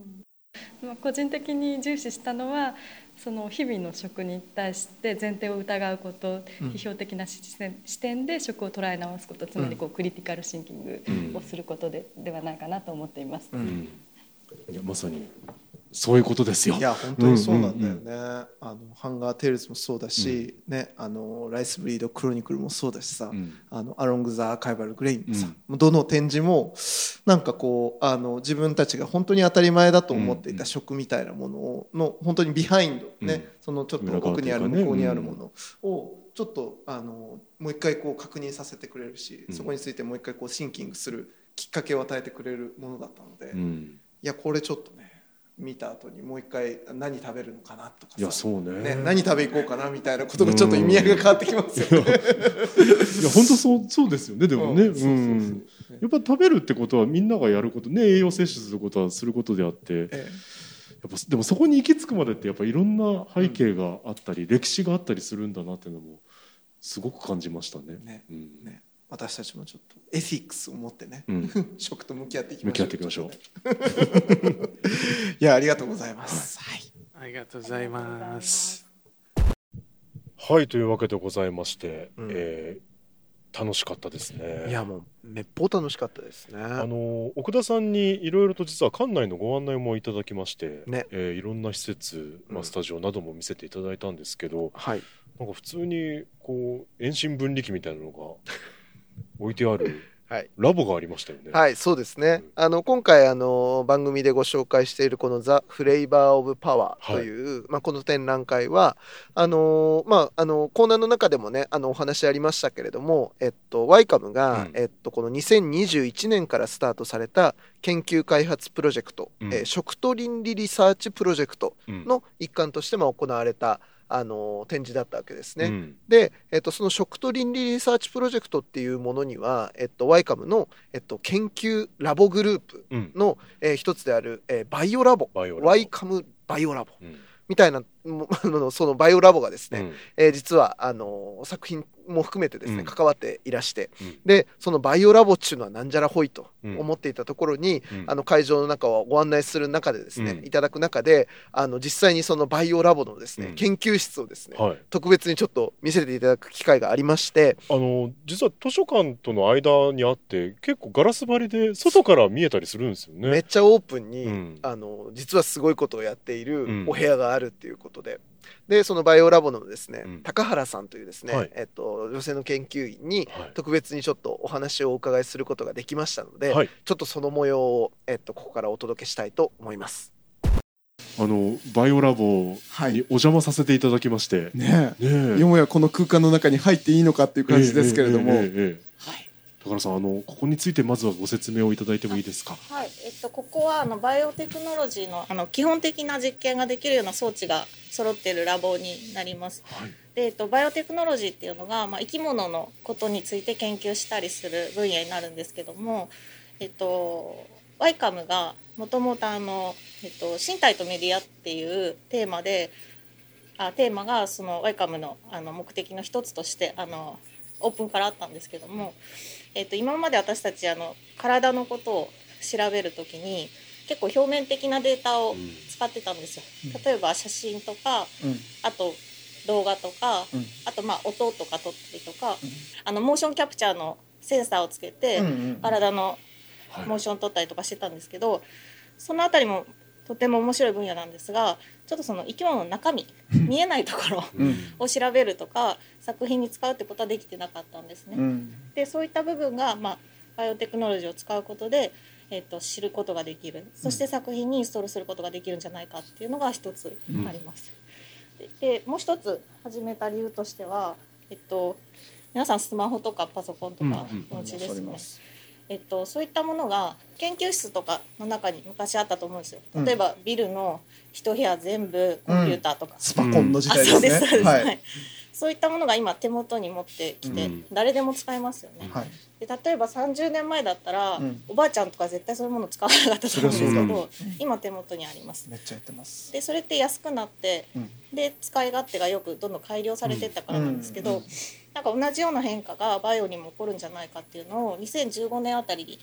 うん、個人的に重視したのはその日々の食に対して前提を疑うこと、うん、批評的な視点で食を捉え直すこと、つまりこうクリティカルシンキングをすること で,、うん、ではないかなと思っています、うん、いやまさにそういうことですよ。いや本当にそうなんだよね、うんうんうん、あのハンガーテールズもそうだし、うんね、あのライスブリードクロニクルもそうだしさ、うん、あのAlong the Archival Grainもさ、うん、どの展示もなんかこうあの自分たちが本当に当たり前だと思っていた食みたいなものをの本当にビハインド、ねうん、そのちょっと奥にある向こうにあるものをちょっとあのもう一回こう確認させてくれるし、うん、そこについてもう一回こうシンキングするきっかけを与えてくれるものだったので、うん、いやこれちょっとね見た後にもう一回何食べるのかなとかさ、いやそうねね、何食べ行こうかなみたいなことがちょっと意味合いが変わってきますよね、うん、いや本当そう、そうですよね。でもねやっぱり食べるってことはみんながやることね、栄養摂取することはすることであって、ええ、やっぱでもそこに行き着くまでってやっぱいろんな背景があったり、うん、歴史があったりするんだなっていうのもすごく感じましたね。ね、うん、ね私たちもちょっとエスティックスを持ってね、うん、食と向き合っていきましょう。向き合っていきましょう。いやありがとうございます、はい、ありがとうございます。はいというわけでございまして、うんえー、楽しかったですね。いやもうめっぽう楽しかったですね。あの奥田さんにいろいろと実は館内のご案内もいただきまして、ねえー、いろんな施設、まあ、スタジオなども見せていただいたんですけど、うんはい、なんか普通にこう遠心分離機みたいなのが置いてあるラボがありましたよね。はい、はい、そうですね、うん、あの今回あの番組でご紹介しているこの The Flavor of Power という、はいまあ、この展覧会はあのーまあ、あのコーナーの中でもねあのお話ありましたけれども、えっと、ワイカム が、うんえっと、このにせんにじゅういちねんからスタートされた研究開発プロジェクト、うんえー、食と倫理リサーチプロジェクトの一環としてまあ行われたあの展示だったわけですね、うん、で、えっと、その食と倫理リサーチプロジェクトっていうものには、えっと、ワイカム の、えっと、研究ラボグループの、うんえー、一つである、えー、バイオラボ ワイカム バイオラボ、うん、みたいなそのバイオラボがですね、うんえー、実はあの作品も含めてですね、うん、関わっていらして、うん、でそのバイオラボっていうのはなんじゃらほいと思っていたところに、うん、あの会場の中をご案内する中でですね、うん、いただく中であの実際にそのバイオラボのですね、うん、研究室をですね、はい、特別にちょっと見せていただく機会がありまして、あの実は図書館との間にあって結構ガラス張りで外から見えたりするんですよね。めっちゃオープンに、うん、あの実はすごいことをやっているお部屋があるっていうこと、うんで, でそのバイオラボのですね、うん、高原さんというですね、はいえっと、女性の研究員に特別にちょっとお話をお伺いすることができましたので、はい、ちょっとその模様を、えっと、ここからお届けしたいと思います。あのバイオラボにお邪魔させていただきまして、はいねえねえよもやこの空間の中に入っていいのかっていう感じですけれども、ええええええはい、高原さんあのここについてまずはご説明をいただいてもいいですか。はいえっと、ここはあのバイオテクノロジー の, あの基本的な実験ができるような装置が揃っているラボになります、はいでえっと、バイオテクノロジーっていうのが、まあ、生き物のことについて研究したりする分野になるんですけども、えっと、ワイカム がもともとあの、えっと、身体とメディアっていうテーマであテーマがその ワイカム の, あの目的の一つとしてあのオープンからあったんですけども、えっと、今まで私たちあの体のことを調べるときに結構表面的なデータを使ってたんですよ、うん、例えば写真とか、うん、あと動画とか、うん、あとまあ音とか撮ったりとか、うん、あのモーションキャプチャーのセンサーをつけて体のモーション撮ったりとかしてたんですけど、はい、そのあたりもとても面白い分野なんですが、ちょっとその生き物の中身見えないところを調べるとか作品に使うってことはできてなかったんですね、うん、でそういった部分が、まあ、バイオテクノロジーを使うことでえー、と知ることができる、そして作品にインストールすることができるんじゃないかっていうのが一つあります、うん、で, でもう一つ始めた理由としては、えっと、皆さんスマホとかパソコンとかお家ですね、うんうんえっと、そういったものが研究室とかの中に昔あったと思うんですよ。例えばビルの一部屋全部コンピューターとか、うん、スパコンの時代ですね。そうです、はい、そういったものが今手元に持ってきて、うん、誰でも使えますよね、はい、で例えばさんじゅうねんまえだったら、うん、おばあちゃんとか絶対そういうもの使わなかったと思うんですけど、うん、今手元にあります。めっちゃやってます。でそれって安くなって、うん、で使い勝手がよくどんどん改良されていったからなんですけど、うんうんうん、なんか同じような変化がバイオにも起こるんじゃないかっていうのをにせんじゅうごねんあたりに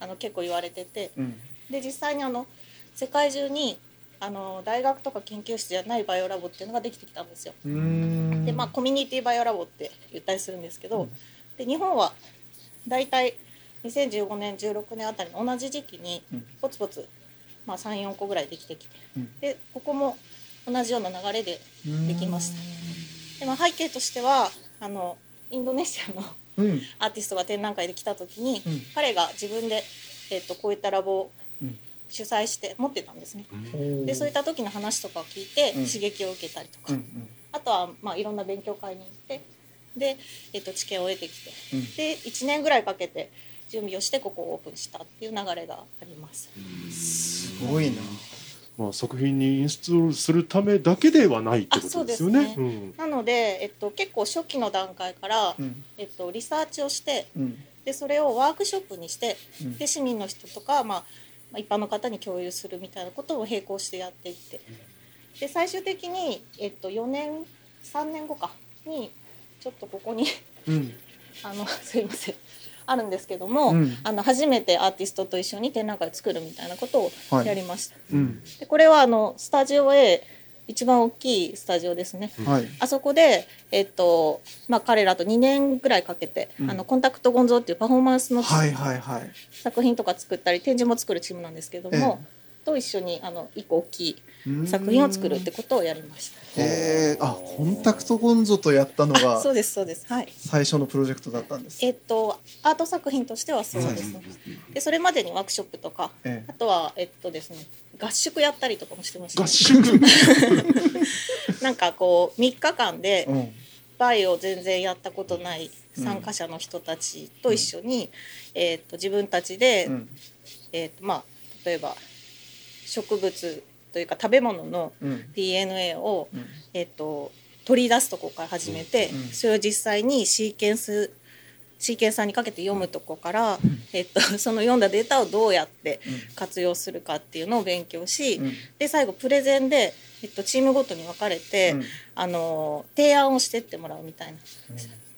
あの結構言われてて、うん、で実際にあの世界中にあの大学とか研究室じゃないバイオラボっていうのができてきたんですよ。うーんで、まあ、コミュニティバイオラボって言ったりするんですけど、うん、で日本はだいたいにせんじゅうごねんじゅうろくねんあたりの同じ時期にポツポツまあ、さん、よんこぐらいできてきて、うん、でここも同じような流れでできました。で、まあ、背景としてはあのインドネシアのアーティストが展覧会で来た時に、うん、彼が自分で、えー、とこういったラボを主催して持ってたんですね、うん、でそういった時の話とかを聞いて刺激を受けたりとか、うんうん、あとは、まあ、いろんな勉強会に行ってで、えー、と知見を得てきて、うん、でいちねんぐらいかけて準備をしてここをオープンしたっていう流れがあります。すごいな、まあ、作品にインストールするためだけではないってことですよ ね, ですね、うん、なので、えっと、結構初期の段階から、うんえっと、リサーチをして、うん、でそれをワークショップにして、うん、で市民の人とか、まあ、一般の方に共有するみたいなことを並行してやっていってで最終的に、えっと、よねんさんねんごかにちょっとここに、うん、あのすいませんあるんですけども、うん、あの初めてアーティストと一緒に展覧会を作るみたいなことをやりました、はいうん、でこれはあのスタジオ A 一番大きいスタジオですね、はい、あそこで、えっとまあ、彼らとにねんぐらいかけて、うん、あのコンタクトゴンゾーっていうパフォーマンスの、はいはいはい、作品とか作ったり展示も作るチームなんですけども、ええと一緒にあのいっこ大きい作品を作るってことをやりました。へえー、あコンタクトゴンゾとやったのがそうですそうです、はい、最初のプロジェクトだったんです。えー、っとアート作品としてはそうです、ねうん、でそれまでにワークショップとか、えー、あとはえっとですね合宿やったりとかもしてました、ね、合宿なんかこうみっかかんでバイを全然やったことない参加者の人たちと一緒に、うんえー、っと自分たちで、うんえーっとまあ、例えば植物というか食べ物の ディーエヌエー を、うんえー、と取り出すとこから始めて、うん、それを実際にシーケンスシーケンサーにかけて読むとこから、うんえー、とその読んだデータをどうやって活用するかっていうのを勉強し、うん、で最後プレゼンで、えー、とチームごとに分かれて、うん、あの提案をしてってもらうみたいな、うん、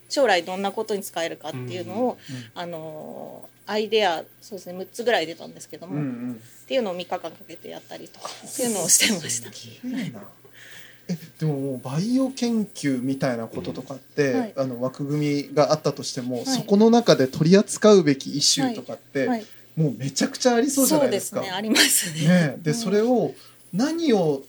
将来どんなことに使えるかっていうのを、うんうん、あのアイデアそうですねむっつぐらい出たんですけども、うんうん、っていうのをみっかかんかけてやったりとかっていうのをしてました。えでももうバイオ研究みたいなこととかって、うんはい、あの枠組みがあったとしても、はい、そこの中で取り扱うべきイシューとかって、はいはい、もうめちゃくちゃありそうじゃないですか。そうですねありますね。ねで、うん、それを何を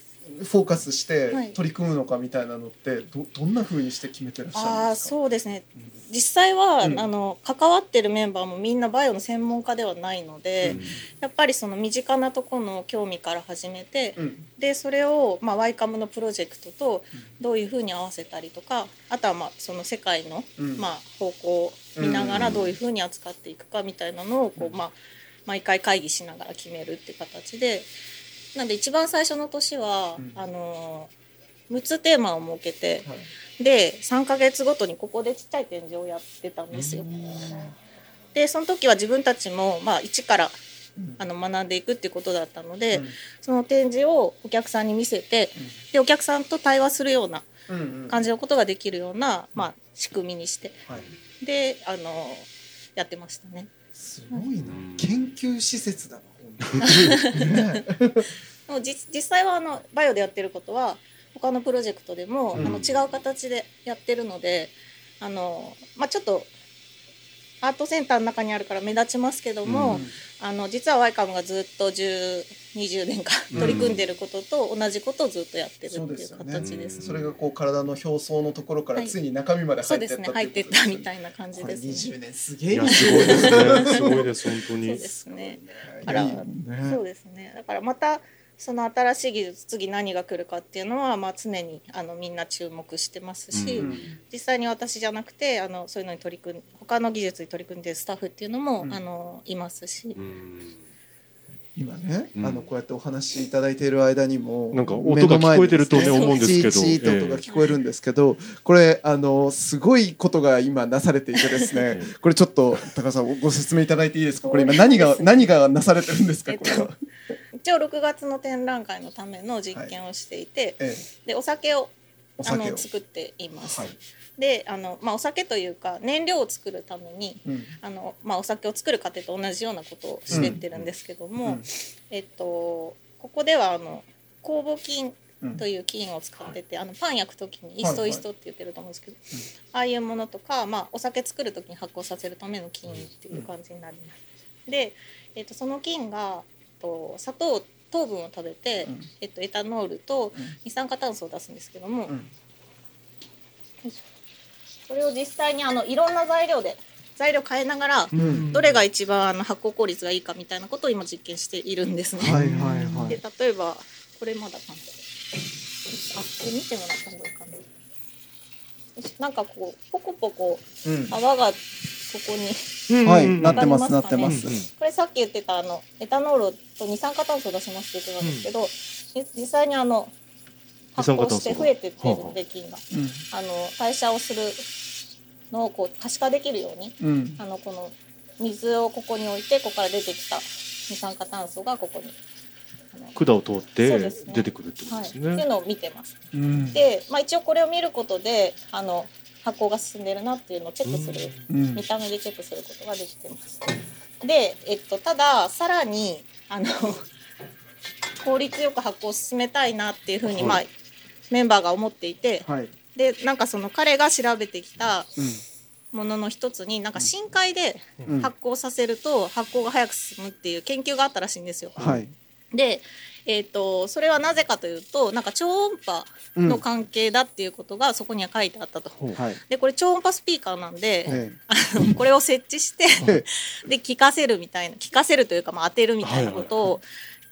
フォーカスして取り組むのかみたいなのって、はい、ど, どんな風にして決めてらっしゃるんですか？あそうですね実際は、うん、あの関わってるメンバーもみんなバイオの専門家ではないので、うん、やっぱりその身近なところの興味から始めて、うん、でそれを、まあ、ワイキャム のプロジェクトとどういう風に合わせたりとかあとは、まあ、その世界の、うんまあ、方向を見ながらどういう風に扱っていくかみたいなのをこう、うんまあ、毎回会議しながら決めるっていう形でなんで一番最初の年は、うん、あのむっつテーマを設けて、はい、でさんかげつごとにここでちっちゃい展示をやってたんですよ。でその時は自分たちも、まあ、一から、うん、あの学んでいくっていうことだったので、うん、その展示をお客さんに見せて、うん、でお客さんと対話するような感じのことができるような、うんうんまあ、仕組みにして、はい、であのやってましたね。すごいな、はい、研究施設だなね、もう 実, 実際はあのバイオでやってることは他のプロジェクトでも、うん、あの違う形でやってるのであの、まあ、ちょっとアートセンターの中にあるから目立ちますけども、うん、あの実はワイキャムがずっとじゅう、にじゅうねんかん取り組んでることと同じことをずっとやってるっていう形ですね。うん、そうですよね。うん、それがこう体の表層のところからついに中身まで入ってった、はい、そうですね入ってったみたいな感じですね。にじゅうねんすげえな。すごいですねすごいです本当にそうですねだから、そうですねだからまたその新しい技術次何が来るかっていうのは、まあ、常にあのみんな注目してますし、うんうん、実際に私じゃなくてあのそういうのに取り組ん他の技術に取り組んでるスタッフっていうのも、うん、あのいますし、うん、今ね、うん、あのこうやってお話しいただいている間にもなんか音が聞こえてると、ねね、思うんですけどチーチーと音が聞こえるんですけど、えー、これあのすごいことが今なされていてですねこれちょっと高橋さんご説明いただいていいですか？これ今何が何がなされてるんですか？これは一応ろくがつの展覧会のための実験をしていて、はいええ、でお酒を、お酒をあの作っています、はいであのまあ、お酒というか燃料を作るために、うんあのまあ、お酒を作る過程と同じようなことをしてってるんですけども、うんうんえっと、ここではあの酵母菌という菌を使ってて、うん、あのパン焼くときにイーストイーストって言ってると思うんですけど、はいはい、ああいうものとか、まあ、お酒作るときに発酵させるための菌っていう感じになります。で、えっと、その菌が砂糖糖分を食べて、うんえっと、エタノールと二酸化炭素を出すんですけども、うん、これを実際にあのいろんな材料で材料変えながら、うん、どれが一番あの発酵効率がいいかみたいなことを今実験しているんですね、はいはいはい、で例えばこれまだ簡単あこれ見てもらったんだかななんかこうポコポコ泡がここに、うん、はいなってますなってますこれさっき言ってたあのエタノールと二酸化炭素を出しますって言ってたんですけど、うん、実際にあの発酵して増えてってるので菌が、うん、あの代謝をするのをこう可視化できるように、うん、あのこの水をここに置いてここから出てきた二酸化炭素がここに管を通って出てくるってことですね。はい、っていうのを見てます。うん、で、まあ、一応これを見ることであの発酵が進んでるなっていうのをチェックする、うん、見た目でチェックすることができてます。で、えっと、たださらにあの効率よく発酵を進めたいなっていうふうに、はいまあ、メンバーが思っていて、はい、でなんかその彼が調べてきたものの一つになんか深海で発酵させると発酵が早く進むっていう研究があったらしいんですよ。はいで、えーと、それはなぜかというとなんか超音波の関係だっていうことがそこには書いてあったと、うんはい、でこれ超音波スピーカーなんで、ええ、あのこれを設置してで聞かせるみたいな聞かせるというか、まあ、当てるみたいなことを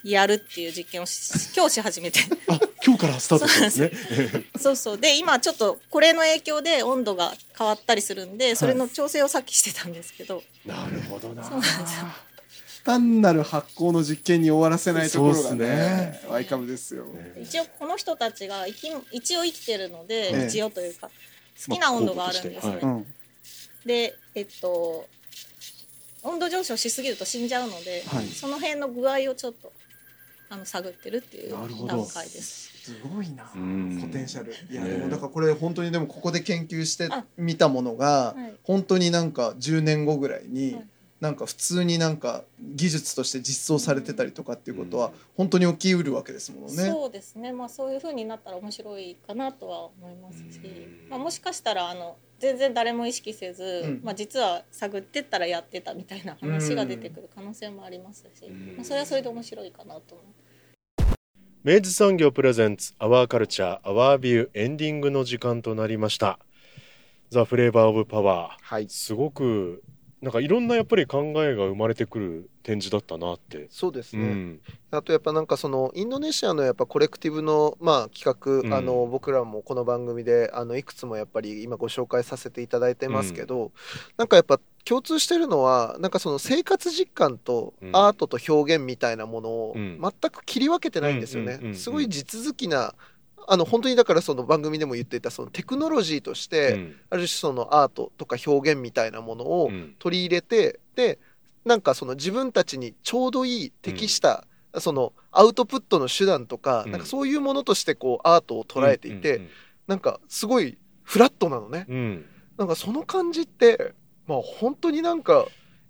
やるっていう実験をし今日し始めてあ今日からスタートしたんですねそうそうで今ちょっとこれの影響で温度が変わったりするんでそれの調整をさっきしてたんですけど、はい、なるほどなそうなんですよ単なる発酵の実験に終わらせないところがね、ワイカムですよ。一応この人たちが生き一応生きてるので、ね、一応というか好きな温度があるんですね。まあはい、で、えっと温度上昇しすぎると死んじゃうので、はい、その辺の具合をちょっとあの探ってるっていう段階です。すごいな、うん、ポテンシャル。いやでもだからこれ本当にでもここで研究してみたものが、はい、本当になんかじゅうねんごぐらいに。はいなんか普通になんか技術として実装されてたりとかっていうことは本当に起きうるわけですもんね、うん、そうですね、まあ、そういう風になったら面白いかなとは思いますし、まあ、もしかしたらあの全然誰も意識せず、うんまあ、実は探ってったらやってたみたいな話が出てくる可能性もありますし、うんまあ、それはそれで面白いかなと思う。明治産業プレゼンツアワーカルチャーアワービューエンディングの時間となりました。The Flavor of Power、はい、すごくなんかいろんなやっぱり考えが生まれてくる展示だったなって。そうですね、うん、あとやっぱなんかそのインドネシアのやっぱコレクティブのまあ企画、うん、あの僕らもこの番組であのいくつもやっぱり今ご紹介させていただいてますけど、うん、なんかやっぱ共通してるのはなんかその生活実感とアートと表現みたいなものを全く切り分けてないんですよね。すごい地続きなあの本当にだからその番組でも言っていたそのテクノロジーとして、うん、ある種そのアートとか表現みたいなものを取り入れて、うん、でなんかその自分たちにちょうどいい適した、うん、そのアウトプットの手段とか、うん、なんかそういうものとしてこうアートを捉えていて、うんうんうん、なんかすごいフラットなのね、うん、なんかその感じって、まあ、本当になんか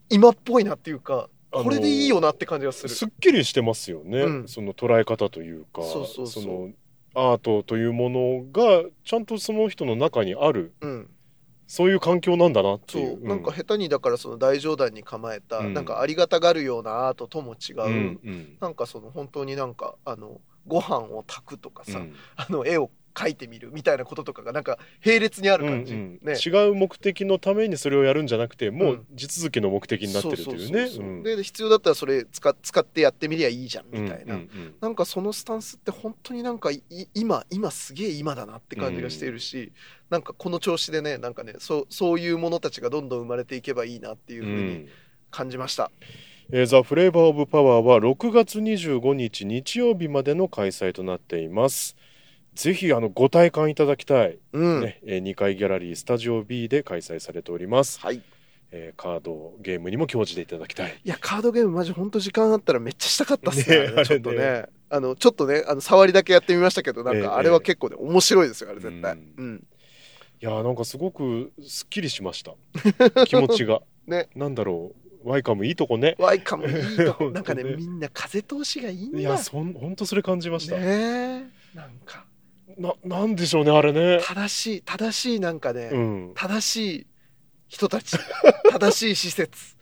今っぽいなっていうかこれでいいよなって感じがする。すっきりしてますよね、うん、その捉え方というかそうそうそうそのアートというものがちゃんとその人の中にある、うん、そういう環境なんだなっていう、そう、なんか下手にだからその大冗談に構えた、うん、なんかありがたがるようなアートとも違う、うんうん、なんかその本当になんかあのご飯を炊くとかさ、うん、あの絵を描いてみるみたいなこととかがなんか並列にある感じ、うんうんね、違う目的のためにそれをやるんじゃなくてもう地続きの目的になってるというね。で必要だったらそれ 使, 使ってやってみりゃいいじゃんみたいな、うんうんうん、なんかそのスタンスって本当になんか今今すげえ今だなって感じがしているし、うん、なんかこの調子でねなんかね そ, そういうものたちがどんどん生まれていけばいいなっていうふうに感じました、うんえー、The Flavor of Power はろくがつにじゅうごにち日曜日までの開催となっています。ぜひあのご体感いただきたい、うんねえー、にかいギャラリースタジオ B で開催されております、はいえー、カードゲームにも興じていただきたい。いやカードゲームマジ本当時間あったらめっちゃしたかったっす ね, ね, ねちょっとねあのちょっとねあの触りだけやってみましたけどなんかあれは結構ね、えー、面白いですよあれ絶対、うんうん、いやなんかすごくすっきりしました気持ちが、ね、なんだろうワイカムいいとこね。ワイカムいいとこなんかねみんな風通しがいいんだ。いやそん本当それ感じましたね。なんかな, なんでしょうねあれね正しい正しいなんかね、うん、正しい人たち正しい施設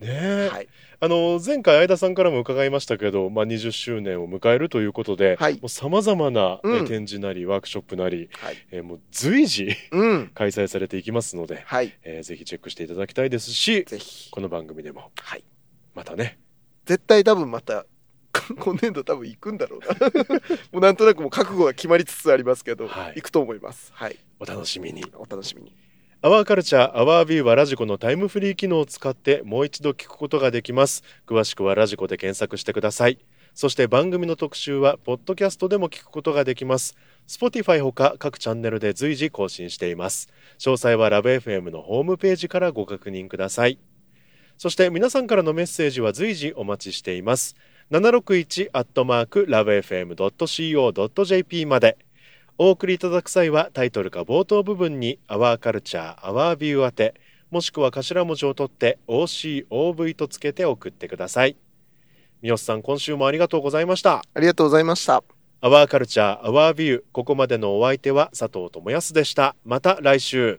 ねえ、はい、あの前回相田さんからも伺いましたけど、まあ、にじゅっしゅうねんを迎えるということで、はい、もう様々な、うん、展示なりワークショップなり、はい、えー、もう随時、うん、開催されていきますので、はい、えー、ぜひチェックしていただきたいですし、ぜひこの番組でも、はい、またね、絶対多分また今年度多分行くんだろうなもうなんとなくもう覚悟が決まりつつありますけど、はい、行くと思います、はい、お楽しみに。お楽しみに。アワーカルチャーアワービューはラジコのタイムフリー機能を使ってもう一度聞くことができます。詳しくはラジコで検索してください。そして番組の特集はポッドキャストでも聞くことができます。 Spotify ほか各チャンネルで随時更新しています。詳細はラブ エフエム のホームページからご確認ください。そして皆さんからのメッセージは随時お待ちしています。ななろくいち アットマーク ラブエフエム ドット シーオー ドットジェーピー までお送りいただく際はタイトルか冒頭部分にアワーカルチャーアワービュー宛て、もしくは頭文字を取って オーシーオーブイ とつけて送ってください。三好さん、今週もありがとうございました。ありがとうございました。アワーカルチャーアワービュー、ここまでのお相手は佐藤智康でした。また来週。